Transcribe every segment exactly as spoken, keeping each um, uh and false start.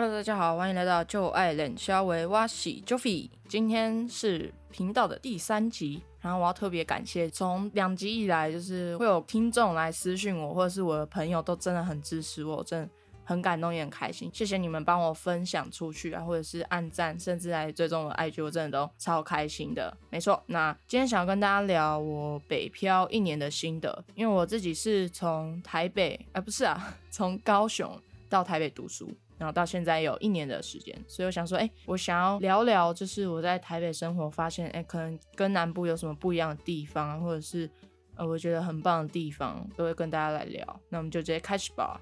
Hello， 大家好，欢迎来到就爱冷笑话，我是 Jofie， 今天是频道的第三集，然后我要特别感谢，从两集以来，就是会有听众来私讯我，或者是我的朋友都真的很支持我，真的很感动也很开心，谢谢你们帮我分享出去啊，或者是按赞，甚至来追踪我的 I G， 我真的都超开心的。没错，那今天想要跟大家聊我北漂一年的心得，因为我自己是从台北，啊不是啊，从高雄到台北读书。然后到现在有一年的时间，所以我想说，哎，我想要聊聊，就是我在台北生活发现，哎，可能跟南部有什么不一样的地方啊，或者是呃，我觉得很棒的地方，都会跟大家来聊。那我们就直接开始吧。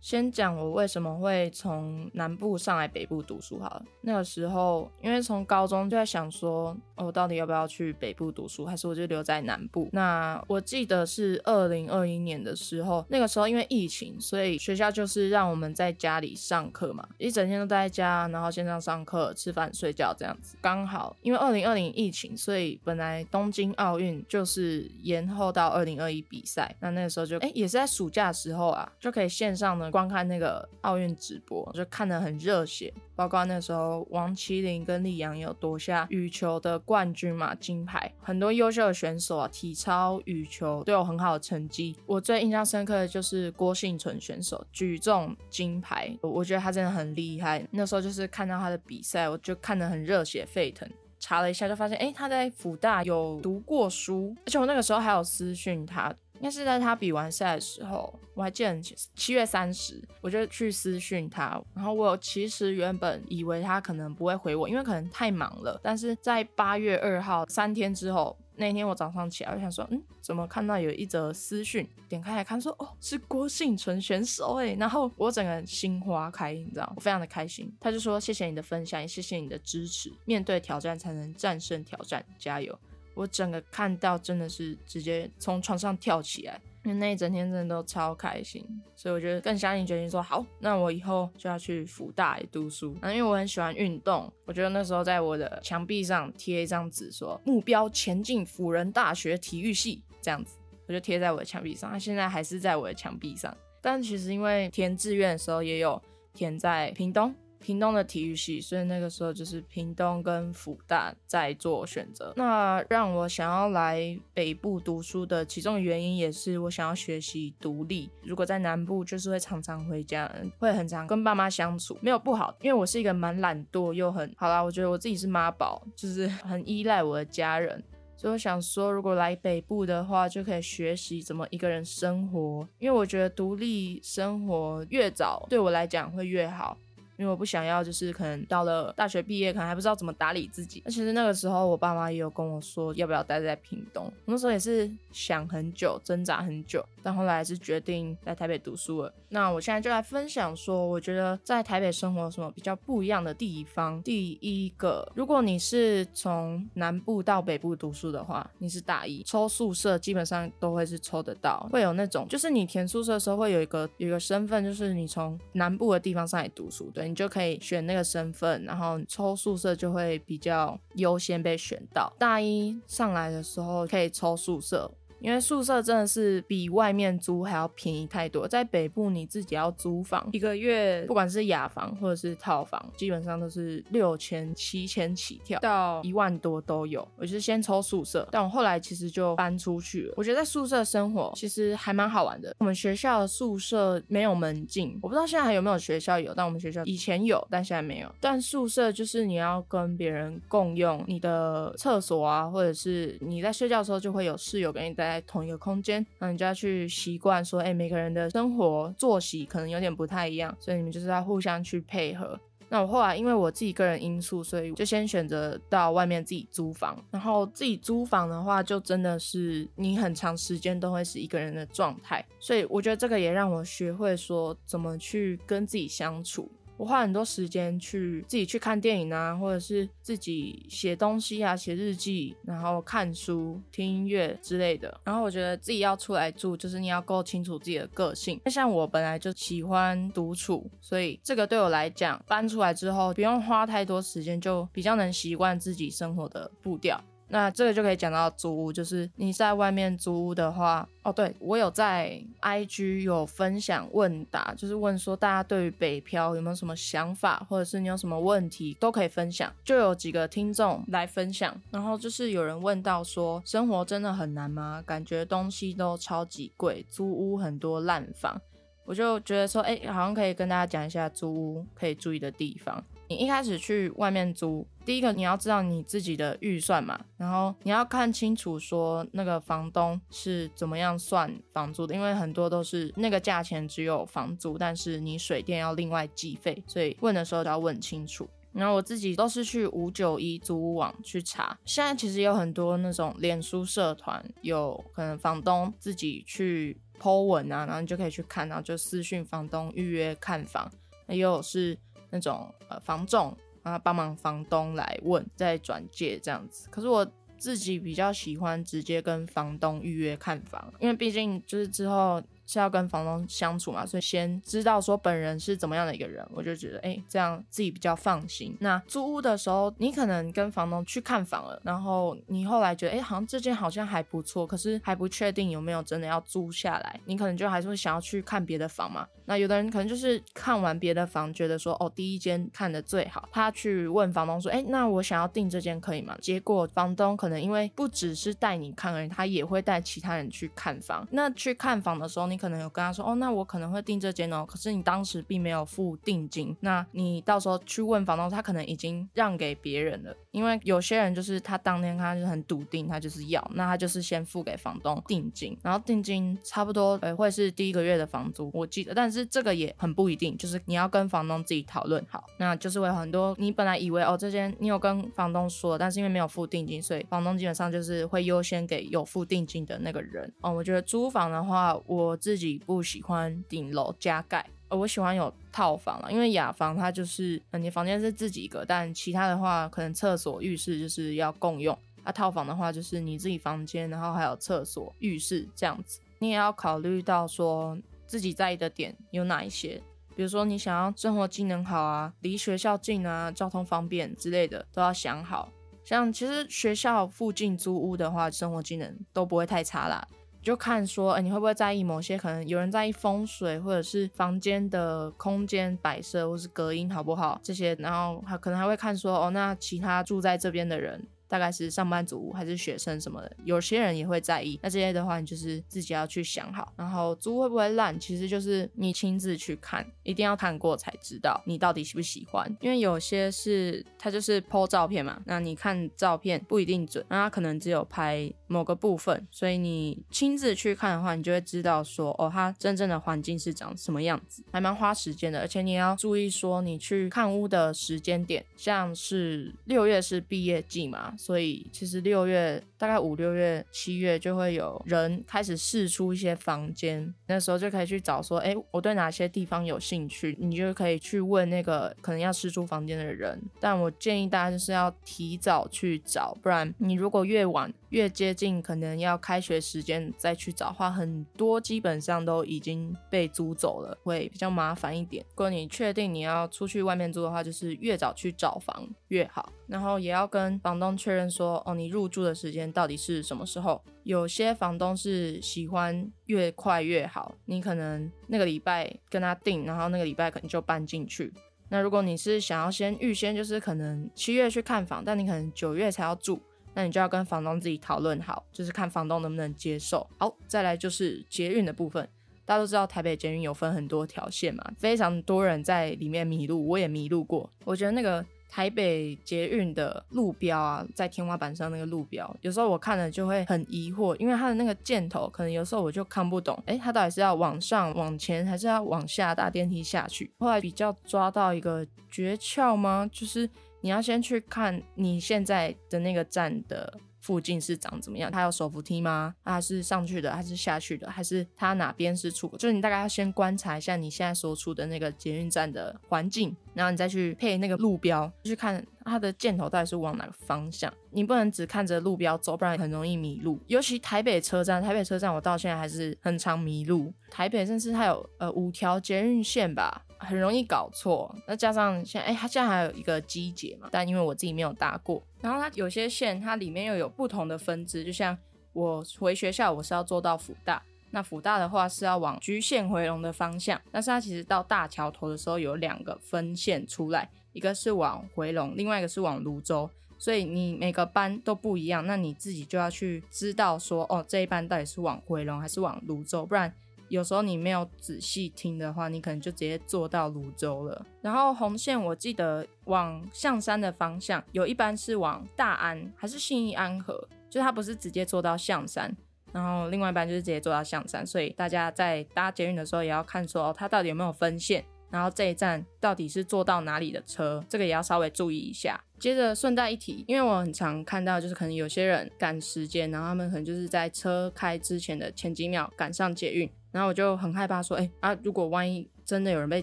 先讲我为什么会从南部上来北部读书好了。那个时候，因为从高中就在想说，哦，我到底要不要去北部读书，还是我就留在南部？那我记得是二零二一年的时候，那个时候因为疫情，所以学校就是让我们在家里上课嘛，一整天都待在家，然后线上上课、吃饭、睡觉这样子。刚好因为二零二零疫情，所以本来东京奥运就是延后到二零二一比赛，那那个时候就哎也是在暑假的时候啊，就可以线上呢。观看那个奥运直播，就看得很热血，包括那时候王麒麟跟李洋有夺下羽球的冠军嘛，金牌，很多优秀的选手啊，体操、羽球都有很好的成绩。我最印象深刻的就是郭婞淳选手举重金牌，我觉得他真的很厉害。那时候就是看到他的比赛，我就看得很热血沸腾。查了一下就发现，哎，他在辅大有读过书，而且我那个时候还有私讯他。应该是在他比完赛的时候，我还记得七月三十，我就去私讯他，然后我其实原本以为他可能不会回我，因为可能太忙了，但是在八月二号三天之后，那天我早上起来我想说，嗯，怎么看到有一则私讯，点开来看说，哦，是郭婞淳选手耶，然后我整个心花开，你知道，我非常的开心。他就说，谢谢你的分享，也谢谢你的支持，面对挑战才能战胜挑战，加油。我整个看到真的是直接从床上跳起来，因为那一整天真的都超开心，所以我觉得更下定决心说，好，那我以后就要去辅大读书。那因为我很喜欢运动，我觉得那时候在我的墙壁上贴一张纸说，目标前进辅仁大学体育系，这样子我就贴在我的墙壁上，它现在还是在我的墙壁上。但其实因为填志愿的时候也有填在屏东屏东的体育系，所以那个时候就是屏东跟辅大在做选择。那让我想要来北部读书的其中原因也是我想要学习独立。如果在南部就是会常常回家，会很常跟爸妈相处，没有不好，因为我是一个蛮懒惰又很好啦，我觉得我自己是妈宝，就是很依赖我的家人，所以我想说如果来北部的话就可以学习怎么一个人生活，因为我觉得独立生活越早对我来讲会越好，因为我不想要就是可能到了大学毕业可能还不知道怎么打理自己。那其实那个时候我爸妈也有跟我说要不要待在屏东，我那时候也是想很久，挣扎很久，但后来还是决定在台北读书了。那我现在就来分享说我觉得在台北生活有什么比较不一样的地方。第一个，如果你是从南部到北部读书的话，你是大一抽宿舍基本上都会是抽得到，会有那种就是你填宿舍的时候会有一个有一个身份，就是你从南部的地方上来读书，对，你就可以选那个身份，然后抽宿舍就会比较优先被选到。大一上来的时候可以抽宿舍，因为宿舍真的是比外面租还要便宜太多。在北部你自己要租房，一个月不管是雅房或者是套房，基本上都是六千、七千起跳，到一万多都有。我就是先抽宿舍，但我后来其实就搬出去了。我觉得在宿舍生活其实还蛮好玩的。我们学校的宿舍没有门禁，我不知道现在还有没有学校有，但我们学校以前有，但现在没有。但宿舍就是你要跟别人共用你的厕所啊，或者是你在睡觉的时候就会有室友给你带在同一个空间，那你就要去习惯说，欸，每个人的生活作息可能有点不太一样，所以你们就是要互相去配合。那我后来因为我自己个人因素，所以就先选择到外面自己租房。然后自己租房的话就真的是你很长时间都会是一个人的状态，所以我觉得这个也让我学会说怎么去跟自己相处。我花很多时间去自己去看电影啊，或者是自己写东西啊，写日记，然后看书、听音乐之类的。然后我觉得自己要出来住，就是你要够清楚自己的个性。像我本来就喜欢独处，所以这个对我来讲，搬出来之后不用花太多时间，就比较能习惯自己生活的步调。那这个就可以讲到租屋，就是你在外面租屋的话，哦对，我有在 I G 有分享问答，就是问说大家对于北漂有没有什么想法，或者是你有什么问题都可以分享，就有几个听众来分享，然后就是有人问到说生活真的很难吗？感觉东西都超级贵，租屋很多烂房。我就觉得说哎、欸，好像可以跟大家讲一下租屋可以注意的地方。你一开始去外面租，第一个你要知道你自己的预算嘛，然后你要看清楚说那个房东是怎么样算房租的，因为很多都是那个价钱只有房租，但是你水电要另外计费，所以问的时候都要问清楚。然后我自己都是去五九一租屋网去查，现在其实有很多那种脸书社团，有可能房东自己去 po 文啊，然后你就可以去看，然后就私讯房东预约看房，也有是那种、呃、房仲，然后帮忙房东来问再转介这样子。可是我自己比较喜欢直接跟房东预约看房，因为毕竟就是之后是要跟房东相处嘛，所以先知道说本人是怎么样的一个人，我就觉得哎、欸，这样自己比较放心。那租屋的时候你可能跟房东去看房了，然后你后来觉得哎、欸，好像这间好像还不错，可是还不确定有没有真的要租下来，你可能就还是会想要去看别的房嘛。那有的人可能就是看完别的房觉得说哦，第一间看的最好，他去问房东说哎、欸，那我想要订这间可以吗？结果房东可能因为不只是带你看而已，他也会带其他人去看房。那去看房的时候你可能有跟他说哦，那我可能会订这间哦，可是你当时并没有付定金，那你到时候去问房东，他可能已经让给别人了。因为有些人就是他当天他就很笃定他就是要，那他就是先付给房东定金，然后定金差不多、欸、会是第一个月的房租我记得，但是这个也很不一定，就是你要跟房东自己讨论好。那就是会有很多你本来以为哦这间你有跟房东说，但是因为没有付定金，所以房东基本上就是会优先给有付定金的那个人。哦，我觉得租房的话我自己不喜欢顶楼加盖，我喜欢有套房啦，因为雅房它就是你房间是自己一个，但其他的话可能厕所浴室就是要共用啊。套房的话就是你自己房间，然后还有厕所浴室这样子。你也要考虑到说自己在意的点有哪一些，比如说你想要生活机能好啊，离学校近啊，交通方便之类的都要想好。像其实学校附近租屋的话生活机能都不会太差啦，就看说、欸、你会不会在意某些，可能有人在意风水，或者是房间的空间摆设或是隔音好不好这些，然后可能还会看说哦，那其他住在这边的人大概是上班族还是学生什么的，有些人也会在意。那这些的话你就是自己要去想好。然后租会不会烂其实就是你亲自去看，一定要看过才知道你到底喜不喜欢。因为有些是它就是 po 照片嘛，那你看照片不一定准，那它可能只有拍某个部分，所以你亲自去看的话你就会知道说哦，它真正的环境是长什么样子，还蛮花时间的。而且你也要注意说你去看屋的时间点，像是六月是毕业季嘛，所以其实六月大概五六月七月就会有人开始释出一些房间，那时候就可以去找说哎、欸，我对哪些地方有兴趣，你就可以去问那个可能要释出房间的人。但我建议大家就是要提早去找，不然你如果越晚越接近可能要开学时间再去找的话，很多基本上都已经被租走了，会比较麻烦一点。如果你确定你要出去外面租的话，就是越早去找房越好。然后也要跟房东确认说哦，你入住的时间到底是什么时候。有些房东是喜欢越快越好，你可能那个礼拜跟他订，然后那个礼拜可能就搬进去。那如果你是想要先预先就是可能七月去看房，但你可能九月才要住，那你就要跟房东自己讨论好，就是看房东能不能接受。好，再来就是捷运的部分。大家都知道台北捷运有分很多条线嘛，非常多人在里面迷路，我也迷路过。我觉得那个台北捷运的路标啊，在天花板上那个路标，有时候我看了就会很疑惑，因为它的那个箭头可能有时候我就看不懂，诶，它到底是要往上往前还是要往下搭电梯下去。后来比较抓到一个诀窍吗，就是你要先去看你现在的那个站的附近是长怎么样，它有手扶梯吗？它是上去的还是下去的，还是它哪边是出口，就是你大概要先观察一下你现在所处的那个捷运站的环境，然后你再去配那个路标，去看它的箭头到底是往哪个方向。你不能只看着路标走，不然很容易迷路。尤其台北车站，台北车站我到现在还是很常迷路。台北甚至它有呃五条捷运线吧，很容易搞错。那加上现在，哎，它现在还有一个机捷嘛，但因为我自己没有搭过。然后它有些线它里面又有不同的分支，就像我回学校我是要坐到辅大。那辅大的话是要往橘线回龙的方向，但是它其实到大桥头的时候有两个分线出来，一个是往回龙，另外一个是往芦洲，所以你每个班都不一样，那你自己就要去知道说哦，这一班到底是往回龙还是往芦洲，不然有时候你没有仔细听的话，你可能就直接坐到芦洲了。然后红线我记得往象山的方向有一班是往大安还是信义安和，就是它不是直接坐到象山，然后另外一班就是直接坐到象山，所以大家在搭捷运的时候也要看说、哦、它到底有没有分线，然后这一站到底是坐到哪里的车，这个也要稍微注意一下。接着顺带一提，因为我很常看到就是可能有些人赶时间，然后他们可能就是在车开之前的前几秒赶上捷运，然后我就很害怕说哎、欸、啊，如果万一真的有人被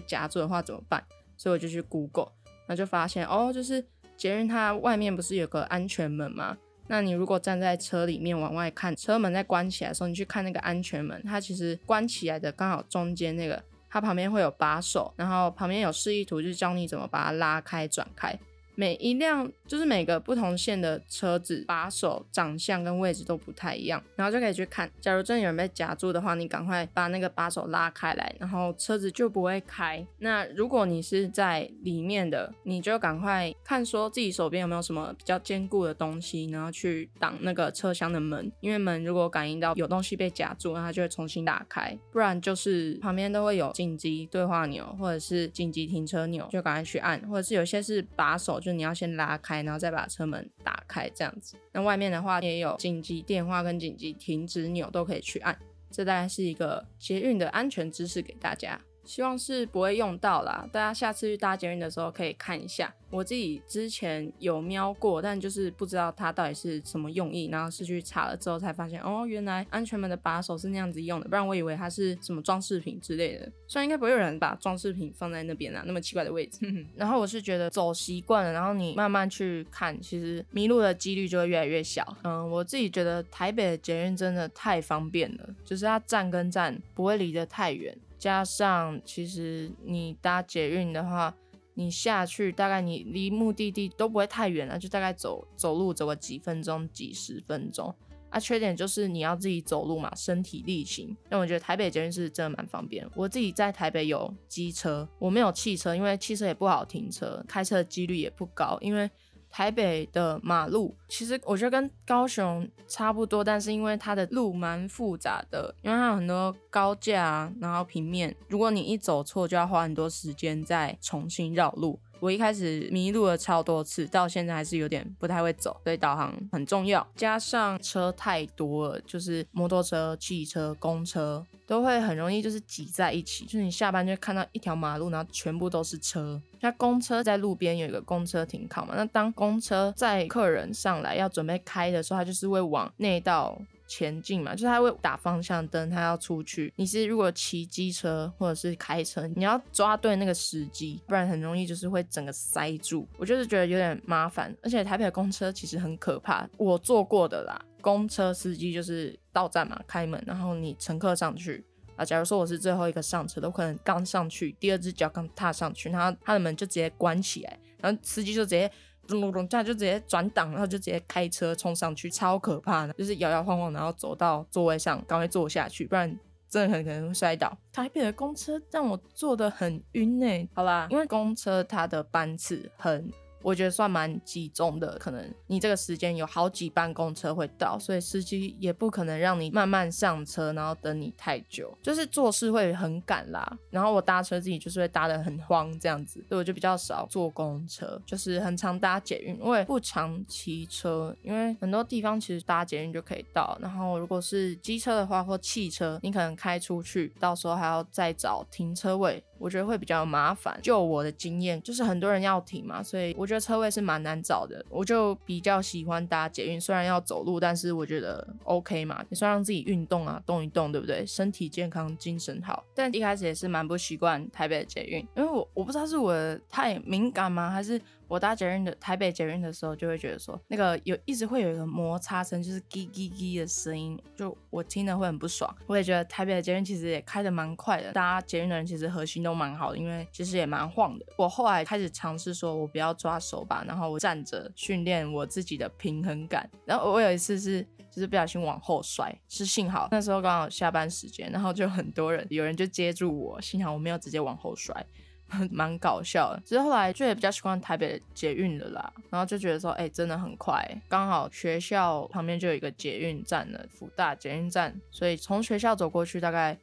夹住的话怎么办，所以我就去 Google， 然后就发现哦，就是捷运它外面不是有个安全门吗？那你如果站在车里面往外看，车门在关起来的时候，你去看那个安全门，它其实关起来的刚好中间那个，它旁边会有把手，然后旁边有示意图，就是教你怎么把它拉开转开。每一辆就是每个不同线的车子把手长相跟位置都不太一样，然后就可以去看，假如真的有人被夹住的话，你赶快把那个把手拉开来，然后车子就不会开。那如果你是在里面的，你就赶快看说自己手边有没有什么比较坚固的东西，然后去挡那个车厢的门，因为门如果感应到有东西被夹住，那它就会重新打开，不然就是旁边都会有紧急对话钮或者是紧急停车钮，就赶快去按，或者是有些是把手就你要先拉开，然后再把车门打开这样子。那外面的话也有紧急电话跟紧急停止钮都可以去按。这大概是一个捷运的安全知识给大家，希望是不会用到啦，大家下次去搭捷运的时候可以看一下。我自己之前有瞄过，但就是不知道它到底是什么用意，然后是去查了之后才发现哦，原来安全门的把手是那样子用的，不然我以为它是什么装饰品之类的，虽然应该不会有人把装饰品放在那边啊，那么奇怪的位置然后我是觉得走习惯了，然后你慢慢去看，其实迷路的几率就会越来越小。嗯，我自己觉得台北的捷运真的太方便了，就是它站跟站不会离得太远，加上其实你搭捷运的话，你下去大概你离目的地都不会太远了，就大概走走路走个几分钟几十分钟啊。缺点就是你要自己走路嘛，身体力行，但我觉得台北捷运是真的蛮方便。我自己在台北有机车，我没有汽车，因为汽车也不好停车，开车的几率也不高，因为台北的马路其实我觉得跟高雄差不多，但是因为它的路蛮复杂的，因为它有很多高架啊，然后平面，如果你一走错就要花很多时间再重新绕路。我一开始迷路了超多次，到现在还是有点不太会走，所以导航很重要。加上车太多了，就是摩托车、汽车、公车都会很容易就是挤在一起，就是你下班就看到一条马路，然后全部都是车。那公车在路边有一个公车停靠嘛，那当公车载客人上来要准备开的时候，它就是会往内道前进嘛，就是它会打方向灯，它要出去。你是如果骑机车或者是开车，你要抓对那个时机，不然很容易就是会整个塞住，我就是觉得有点麻烦。而且台北的公车其实很可怕，我坐过的啦，公车司机就是到站嘛，开门，然后你乘客上去啊，假如说我是最后一个上车，都可能刚上去第二只脚刚踏上去，然后他的门就直接关起来，然后司机就直接咚咚咚，他就直接转档，然后就直接开车冲上去，超可怕的，就是摇摇晃晃，然后走到座位上赶快坐下去，不然真的很可能会摔倒。台北的公车让我坐得很晕欸。好啦，因为公车它的班次很我觉得算蛮集中的，可能你这个时间有好几班公车会到，所以司机也不可能让你慢慢上车然后等你太久，就是做事会很赶啦。然后我搭车自己就是会搭得很慌这样子，所以我就比较少坐公车，就是很常搭捷运，我也不常骑车，因为很多地方其实搭捷运就可以到。然后如果是机车的话或汽车，你可能开出去到时候还要再找停车位，我觉得会比较麻烦。就我的经验，就是很多人要停嘛，所以我觉得车位是蛮难找的。我就比较喜欢搭捷运，虽然要走路，但是我觉得 OK 嘛，也算让自己运动啊，动一动，对不对？身体健康，精神好。但一开始也是蛮不习惯台北的捷运，因为我我不知道是我太敏感吗，还是我搭捷运的台北捷运的时候，就会觉得说那个有一直会有一个摩擦声，就是叽叽叽的声音，就我听了会很不爽。我也觉得台北的捷运其实也开得蛮快的，搭捷运的人其实核心都蛮好的，因为其实也蛮晃的。我后来开始尝试说我不要抓手把，然后我站着训练我自己的平衡感。然后我有一次是就是不小心往后摔，是幸好那时候刚好下班时间，然后就很多人，有人就接住我，幸好我没有直接往后摔，蛮搞笑的。只是后来就也比较喜欢台北捷运了啦，然后就觉得说哎、欸，真的很快、欸、刚好学校旁边就有一个捷运站了，辅大捷运站，所以从学校走过去大概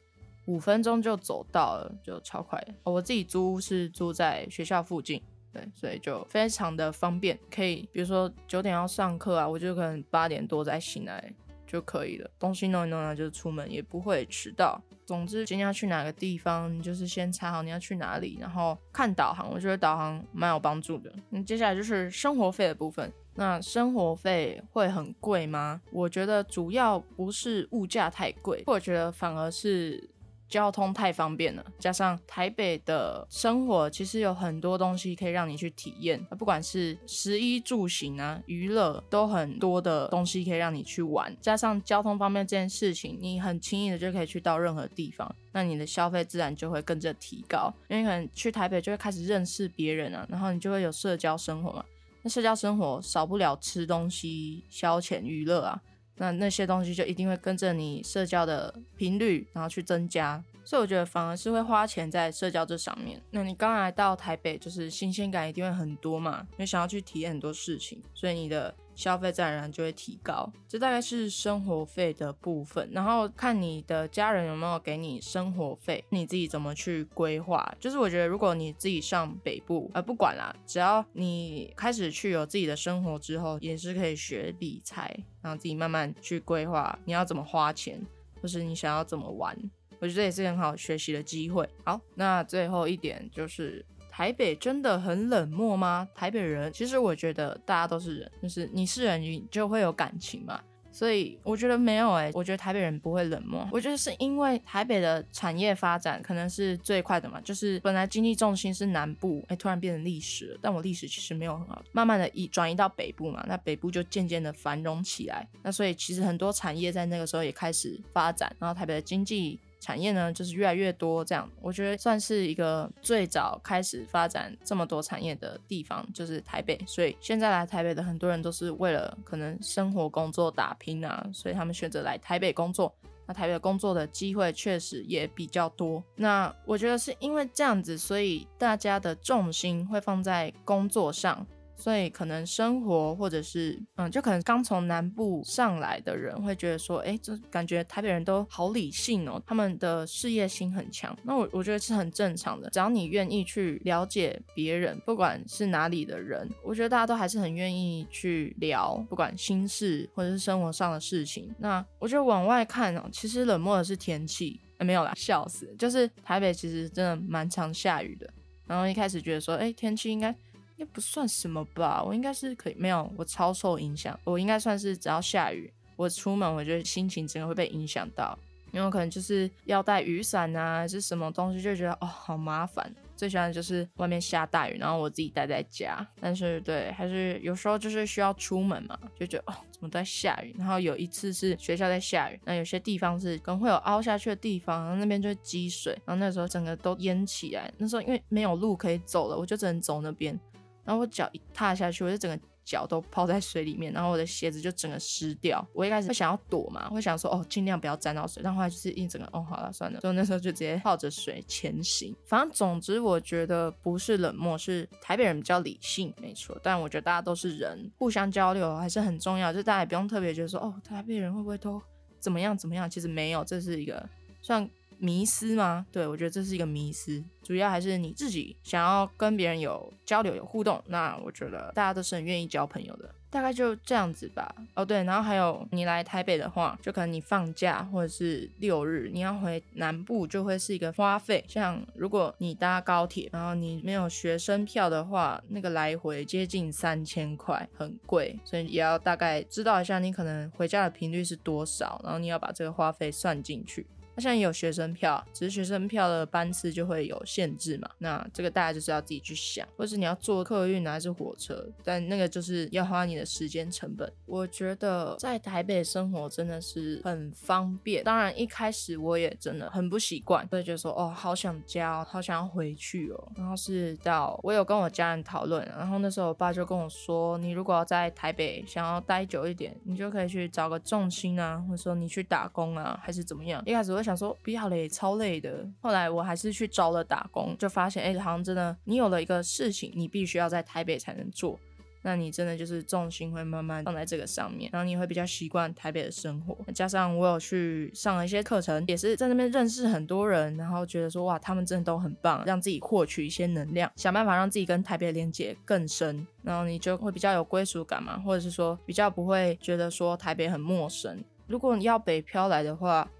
五分钟就走到了，就超快的、哦、我自己租是租在学校附近，对，所以就非常的方便，可以比如说九点要上课啊，我就可能八点多再醒来就可以了，东西弄一弄呢就出门也不会迟到。总之今天要去哪个地方，你就是先查好你要去哪里，然后看导航，我觉得导航蛮有帮助的。那接下来就是生活费的部分。那生活费会很贵吗？我觉得主要不是物价太贵，我觉得反而是交通太方便了，加上台北的生活其实有很多东西可以让你去体验，不管是食衣住行啊，娱乐都很多的东西可以让你去玩，加上交通方面这件事情，你很轻易的就可以去到任何地方，那你的消费自然就会跟着提高，因为可能去台北就会开始认识别人啊，然后你就会有社交生活嘛，那社交生活少不了吃东西、消遣、娱乐啊，那那些东西就一定会跟着你社交的频率然后去增加，所以我觉得反而是会花钱在社交这上面。那你刚来到台北就是新鲜感一定会很多嘛，你想要去体验很多事情，所以你的消费自然就会提高。这大概是生活费的部分，然后看你的家人有没有给你生活费，你自己怎么去规划。就是我觉得如果你自己上北部、呃、不管啦，只要你开始去有自己的生活之后，也是可以学理财，然后自己慢慢去规划你要怎么花钱，或是你想要怎么玩，我觉得也是很好学习的机会。好，那最后一点就是台北真的很冷漠吗？台北人，其实我觉得大家都是人，就是你是人你就会有感情嘛，所以我觉得没有欸，我觉得台北人不会冷漠。我觉得是因为台北的产业发展可能是最快的嘛，就是本来经济重心是南部、欸、突然变成历史了，但我历史其实没有很好，慢慢的移转移到北部嘛，那北部就渐渐的繁荣起来，那所以其实很多产业在那个时候也开始发展，然后台北的经济产业呢就是越来越多，这样我觉得算是一个最早开始发展这么多产业的地方，就是台北。所以现在来台北的很多人都是为了可能生活工作打拼啊，所以他们选择来台北工作，那台北工作的机会确实也比较多。那我觉得是因为这样子，所以大家的重心会放在工作上，所以可能生活或者是嗯，就可能刚从南部上来的人会觉得说哎，就感觉台北人都好理性哦，他们的事业心很强，那我我觉得是很正常的，只要你愿意去了解别人，不管是哪里的人，我觉得大家都还是很愿意去聊，不管心事或者是生活上的事情。那我觉得往外看哦，其实冷漠的是天气、欸、没有啦，笑死，就是台北其实真的蛮常下雨的，然后一开始觉得说哎，天气应该也不算什么吧，我应该是可以，没有，我超受影响，我应该算是只要下雨我出门我觉得心情整个会被影响到，因为我可能就是要带雨伞啊还是什么东西，就觉得哦好麻烦，最喜欢的就是外面下大雨然后我自己待在家，但是对，还是有时候就是需要出门嘛，就觉得哦怎么在下雨，然后有一次是学校在下雨，那有些地方是可能会有凹下去的地方，然后那边就会积水，然后那时候整个都淹起来，那时候因为没有路可以走了，我就只能走那边，然后我脚一踏下去，我就整个脚都泡在水里面，然后我的鞋子就整个湿掉。我一开始会想要躲嘛，会想说哦尽量不要沾到水，但后来就是一整个哦好了算了，所以那时候就直接泡着水前行。反正总之我觉得不是冷漠，是台北人比较理性没错，但我觉得大家都是人，互相交流还是很重要，就是大家也不用特别觉得说哦台北人会不会都怎么样怎么样，其实没有，这是一个算迷思吗？对，我觉得这是一个迷思，主要还是你自己想要跟别人有交流有互动，那我觉得大家都是很愿意交朋友的，大概就这样子吧。哦对，然后还有你来台北的话，就可能你放假或者是六日你要回南部就会是一个花费，像如果你搭高铁然后你没有学生票的话，那个来回接近三千块，很贵，所以也要大概知道一下你可能回家的频率是多少，然后你要把这个花费算进去。那现在也有学生票，只是学生票的班次就会有限制嘛，那这个大家就是要自己去想，或是你要坐客运还是火车，但那个就是要花你的时间成本。我觉得在台北生活真的是很方便，当然一开始我也真的很不习惯，所以就说哦好想家哦，好想要回去哦。然后是到我有跟我家人讨论，然后那时候我爸就跟我说，你如果要在台北想要待久一点，你就可以去找个重心啊，或者说你去打工啊还是怎么样。一开始我想说不要嘞，超累的。后来我还是去找了打工，就发现哎、欸，好像真的你有了一个事情你必须要在台北才能做，那你真的就是重心会慢慢放在这个上面，然后你会比较习惯台北的生活。加上我有去上了一些课程，也是在那边认识很多人，然后觉得说哇他们真的都很棒，让自己获取一些能量，想办法让自己跟台北连结更深，然后你就会比较有归属感嘛，或者是说比较不会觉得说台北很陌生。如果你要北漂来的话，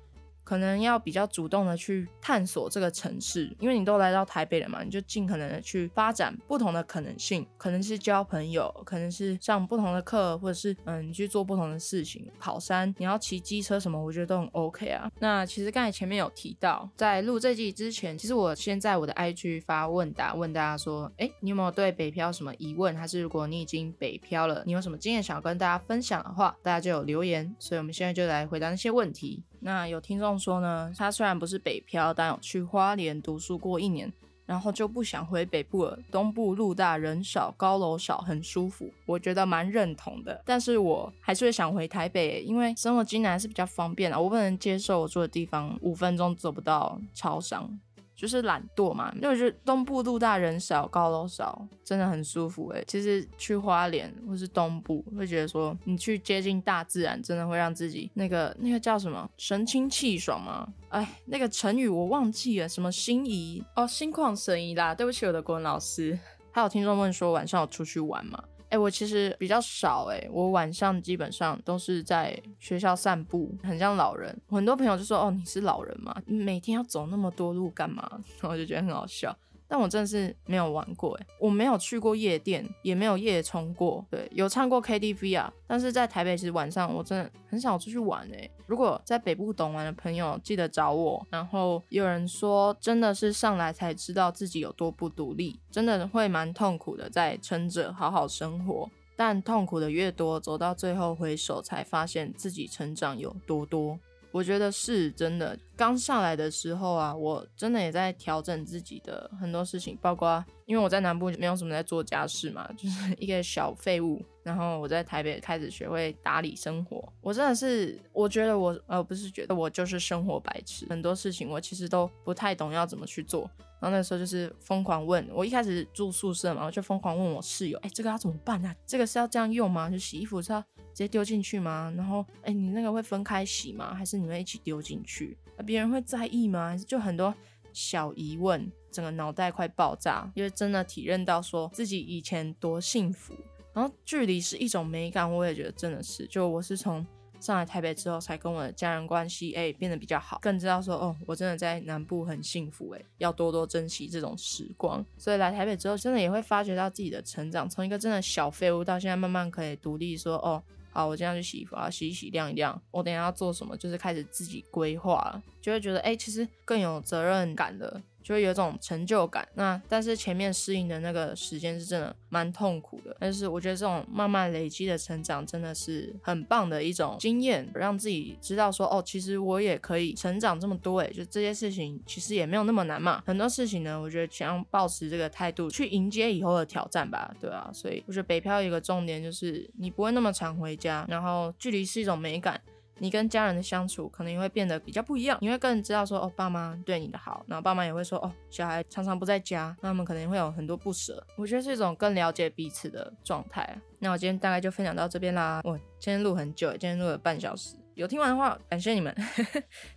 可能要比较主动的去探索这个城市，因为你都来到台北了嘛，你就尽可能的去发展不同的可能性，可能是交朋友，可能是上不同的课，或者是嗯你去做不同的事情，跑山，你要骑机车什么，我觉得都很 OK 啊。那其实刚才前面有提到，在录这集之前，其实我先在我的 I G 发问答，问大家说诶你有没有对北漂什么疑问，还是如果你已经北漂了你有什么经验想要跟大家分享的话，大家就有留言，所以我们现在就来回答那些问题。那有听众说呢，他虽然不是北漂，但有去花莲读书过一年，然后就不想回北部了，东部路大人少高楼少很舒服，我觉得蛮认同的，但是我还是会想回台北，因为生活机能还是比较方便啦，我不能接受我住的地方五分钟走不到超商，就是懒惰嘛，因为我觉得东部路大人少高楼少真的很舒服耶、欸、其实去花莲或是东部会觉得说你去接近大自然真的会让自己那个那个叫什么神清气爽吗？哎，那个成语我忘记了，什么心怡哦，心旷神怡啦，对不起我的国文老师。还有听众问说晚上有出去玩吗？欸我其实比较少欸，我晚上基本上都是在学校散步，很像老人，很多朋友就说哦你是老人吗？每天要走那么多路干嘛？然后就觉得很好笑，但我真的是没有玩过欸，我没有去过夜店，也没有夜冲过，对，有唱过 K T V 啊，但是在台北其实晚上我真的很少出去玩欸。如果在北部懂玩的朋友记得找我。然后有人说真的是上来才知道自己有多不独立，真的会蛮痛苦的，在撑着好好生活，但痛苦的越多，走到最后回首才发现自己成长有多多。我觉得是真的，刚上来的时候啊，我真的也在调整自己的很多事情，包括因为我在南部没有什么在做家事嘛，就是一个小废物，然后我在台北开始学会打理生活。我真的是我觉得我呃不是觉得我就是生活白痴，很多事情我其实都不太懂要怎么去做，然后那时候就是疯狂问，我一开始住宿舍嘛，我就疯狂问我室友，哎、欸，这个要怎么办啊？这个是要这样用吗？就洗衣服是要直接丢进去吗？然后哎、欸，你那个会分开洗吗？还是你会一起丢进去？别人会在意吗？还是就很多小疑问，整个脑袋快爆炸，因为真的体认到说自己以前多幸福。然后距离是一种美感，我也觉得真的是，就我是从上来台北之后才跟我的家人关系哎、欸、变得比较好，更知道说哦我真的在南部很幸福哎、欸，要多多珍惜这种时光。所以来台北之后真的也会发觉到自己的成长，从一个真的小废物到现在慢慢可以独立，说哦好，我今天要去洗衣服啊，洗一洗晾一晾，我等一下要做什么，就是开始自己规划了，就会觉得哎、欸，其实更有责任感的，就会有一种成就感。那但是前面适应的那个时间是真的蛮痛苦的，但是我觉得这种慢慢累积的成长真的是很棒的一种经验，让自己知道说哦，其实我也可以成长这么多耶，就这些事情其实也没有那么难嘛。很多事情呢，我觉得想要抱持这个态度去迎接以后的挑战吧，对啊，所以我觉得北漂有一个重点就是你不会那么常回家，然后距离是一种美感，你跟家人的相处可能也会变得比较不一样，你会更知道说哦爸妈对你的好，然后爸妈也会说哦小孩常常不在家，那他们可能会有很多不舍，我觉得是一种更了解彼此的状态。那我今天大概就分享到这边啦，我今天录很久，今天录了半小时，有听完的话感谢你们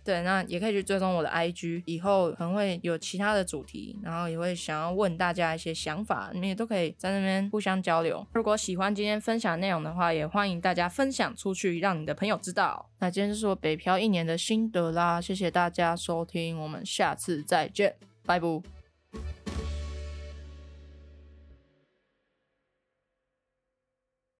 对，那也可以去追踪我的 I G， 以后可能会有其他的主题，然后也会想要问大家一些想法，你们也都可以在那边互相交流。如果喜欢今天分享的内容的话，也欢迎大家分享出去，让你的朋友知道。那今天就是我北漂一年的心得啦，谢谢大家收听，我们下次再见，拜拜。